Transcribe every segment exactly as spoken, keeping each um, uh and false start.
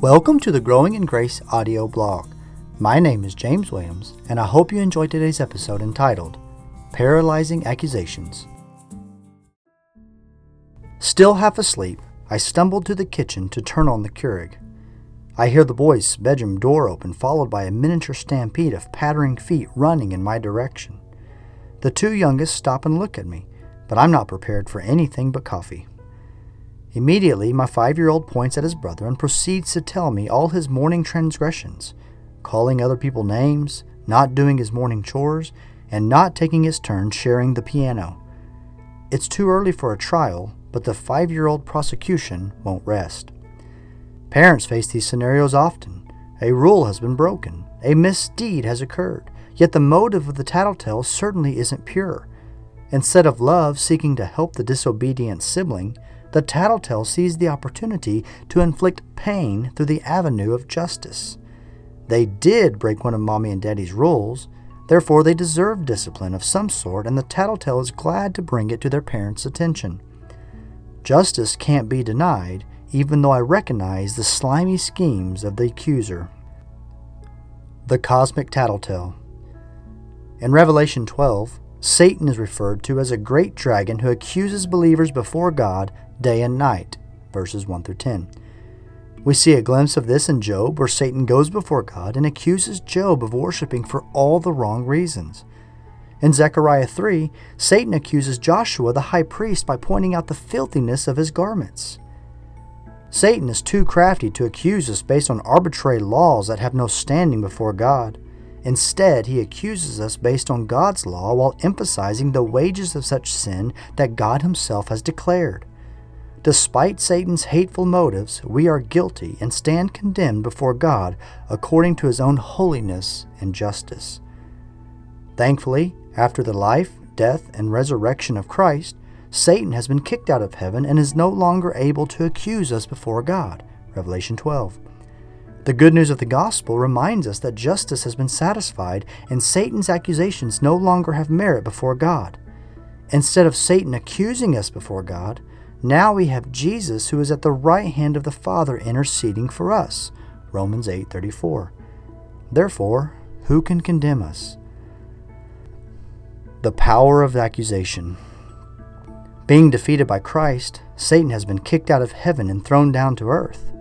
Welcome to the Growing in Grace audio blog. My name is James Williams, and I hope you enjoyed today's episode entitled, Paralyzing Accusations. Still half asleep, I stumbled to the kitchen to turn on the Keurig. I hear the boys' bedroom door open, followed by a miniature stampede of pattering feet running in my direction. The two youngest stop and look at me, but I'm not prepared for anything but coffee. Immediately, my five-year-old points at his brother and proceeds to tell me all his morning transgressions, calling other people names, not doing his morning chores, and not taking his turn sharing the piano. It's too early for a trial, but the five-year-old prosecution won't rest. Parents face these scenarios often. A rule has been broken. A misdeed has occurred. Yet the motive of the tattletale certainly isn't pure. Instead of love seeking to help the disobedient sibling, the tattletale sees the opportunity to inflict pain through the avenue of justice. They did break one of Mommy and Daddy's rules, therefore they deserve discipline of some sort, and the tattletale is glad to bring it to their parents' attention. Justice can't be denied, even though I recognize the slimy schemes of the accuser. The Cosmic Tattletale. In Revelation twelve, Satan is referred to as a great dragon who accuses believers before God day and night, verses one through ten. We see a glimpse of this in Job, where Satan goes before God and accuses Job of worshiping for all the wrong reasons. In Zechariah three, Satan accuses Joshua the high priest by pointing out the filthiness of his garments. Satan is too crafty to accuse us based on arbitrary laws that have no standing before God. Instead, he accuses us based on God's law while emphasizing the wages of such sin that God himself has declared. Despite Satan's hateful motives, we are guilty and stand condemned before God according to his own holiness and justice. Thankfully, after the life, death, and resurrection of Christ, Satan has been kicked out of heaven and is no longer able to accuse us before God, Revelation twelve. The good news of the gospel reminds us that justice has been satisfied and Satan's accusations no longer have merit before God. Instead of Satan accusing us before God, now we have Jesus, who is at the right hand of the Father interceding for us, Romans eight thirty-four. Therefore, who can condemn us? The power of accusation. Being defeated by Christ, Satan has been kicked out of heaven and thrown down to earth.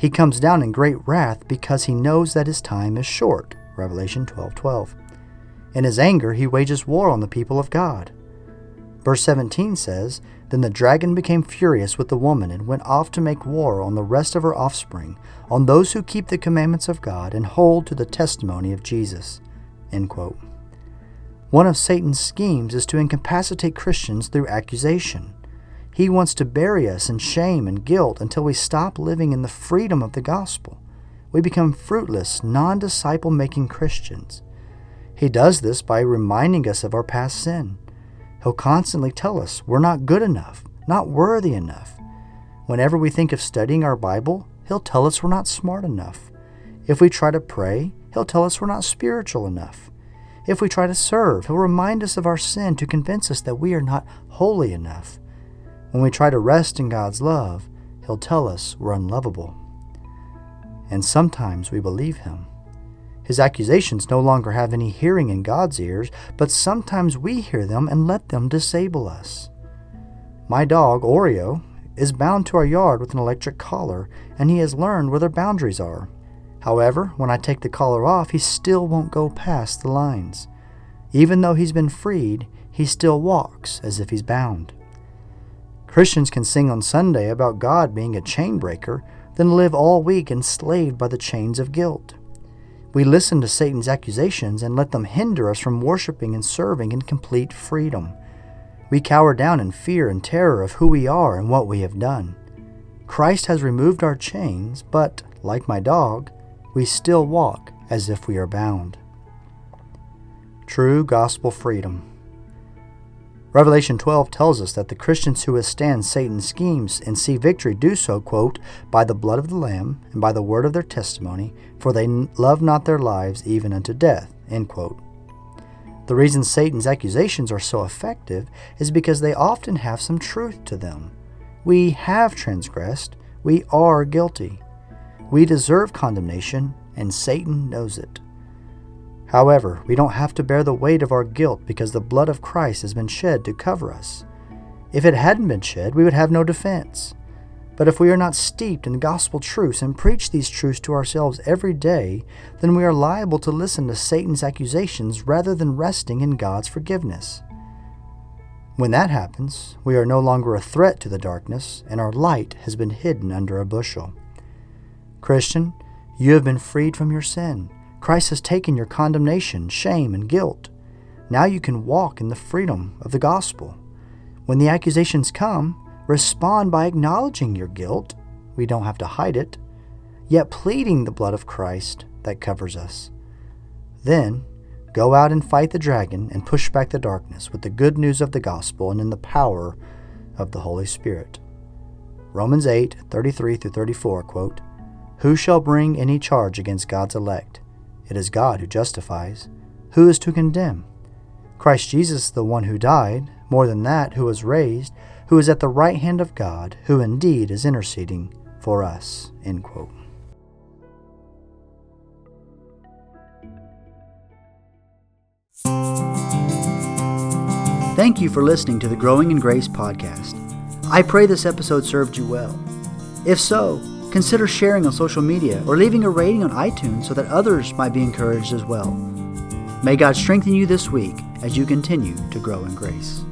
He comes down in great wrath because he knows that his time is short, Revelation twelve twelve. In his anger, he wages war on the people of God. Verse seventeen says, "Then the dragon became furious with the woman and went off to make war on the rest of her offspring, on those who keep the commandments of God and hold to the testimony of Jesus." End quote. One of Satan's schemes is to incapacitate Christians through accusation. He wants to bury us in shame and guilt until we stop living in the freedom of the gospel. We become fruitless, non-disciple-making Christians. He does this by reminding us of our past sin. He'll constantly tell us we're not good enough, not worthy enough. Whenever we think of studying our Bible, he'll tell us we're not smart enough. If we try to pray, he'll tell us we're not spiritual enough. If we try to serve, he'll remind us of our sin to convince us that we are not holy enough. When we try to rest in God's love, he'll tell us we're unlovable. And sometimes we believe him. His accusations no longer have any hearing in God's ears, but sometimes we hear them and let them disable us. My dog, Oreo, is bound to our yard with an electric collar, and he has learned where their boundaries are. However, when I take the collar off, he still won't go past the lines. Even though he's been freed, he still walks as if he's bound. Christians can sing on Sunday about God being a chain breaker, then live all week enslaved by the chains of guilt. We listen to Satan's accusations and let them hinder us from worshiping and serving in complete freedom. We cower down in fear and terror of who we are and what we have done. Christ has removed our chains, but, like my dog, we still walk as if we are bound. True gospel freedom. Revelation twelve tells us that the Christians who withstand Satan's schemes and see victory do so, quote, "by the blood of the Lamb and by the word of their testimony, for they love not their lives even unto death," end quote. The reason Satan's accusations are so effective is because they often have some truth to them. We have transgressed. We are guilty. We deserve condemnation, and Satan knows it. However, we don't have to bear the weight of our guilt because the blood of Christ has been shed to cover us. If it hadn't been shed, we would have no defense. But if we are not steeped in gospel truths and preach these truths to ourselves every day, then we are liable to listen to Satan's accusations rather than resting in God's forgiveness. When that happens, we are no longer a threat to the darkness, and our light has been hidden under a bushel. Christian, you have been freed from your sin. Christ has taken your condemnation, shame, and guilt. Now you can walk in the freedom of the gospel. When the accusations come, respond by acknowledging your guilt. We don't have to hide it, yet pleading the blood of Christ that covers us. Then, go out and fight the dragon and push back the darkness with the good news of the gospel and in the power of the Holy Spirit. Romans eight, thirty-three through thirty-four, quote, "Who shall bring any charge against God's elect? It is God who justifies. Who is to condemn? Christ Jesus, the one who died, more than that, who was raised, who is at the right hand of God, who indeed is interceding for us." End quote. Thank you for listening to the Growing in Grace podcast. I pray this episode served you well. If so, consider sharing on social media or leaving a rating on iTunes so that others might be encouraged as well. May God strengthen you this week as you continue to grow in grace.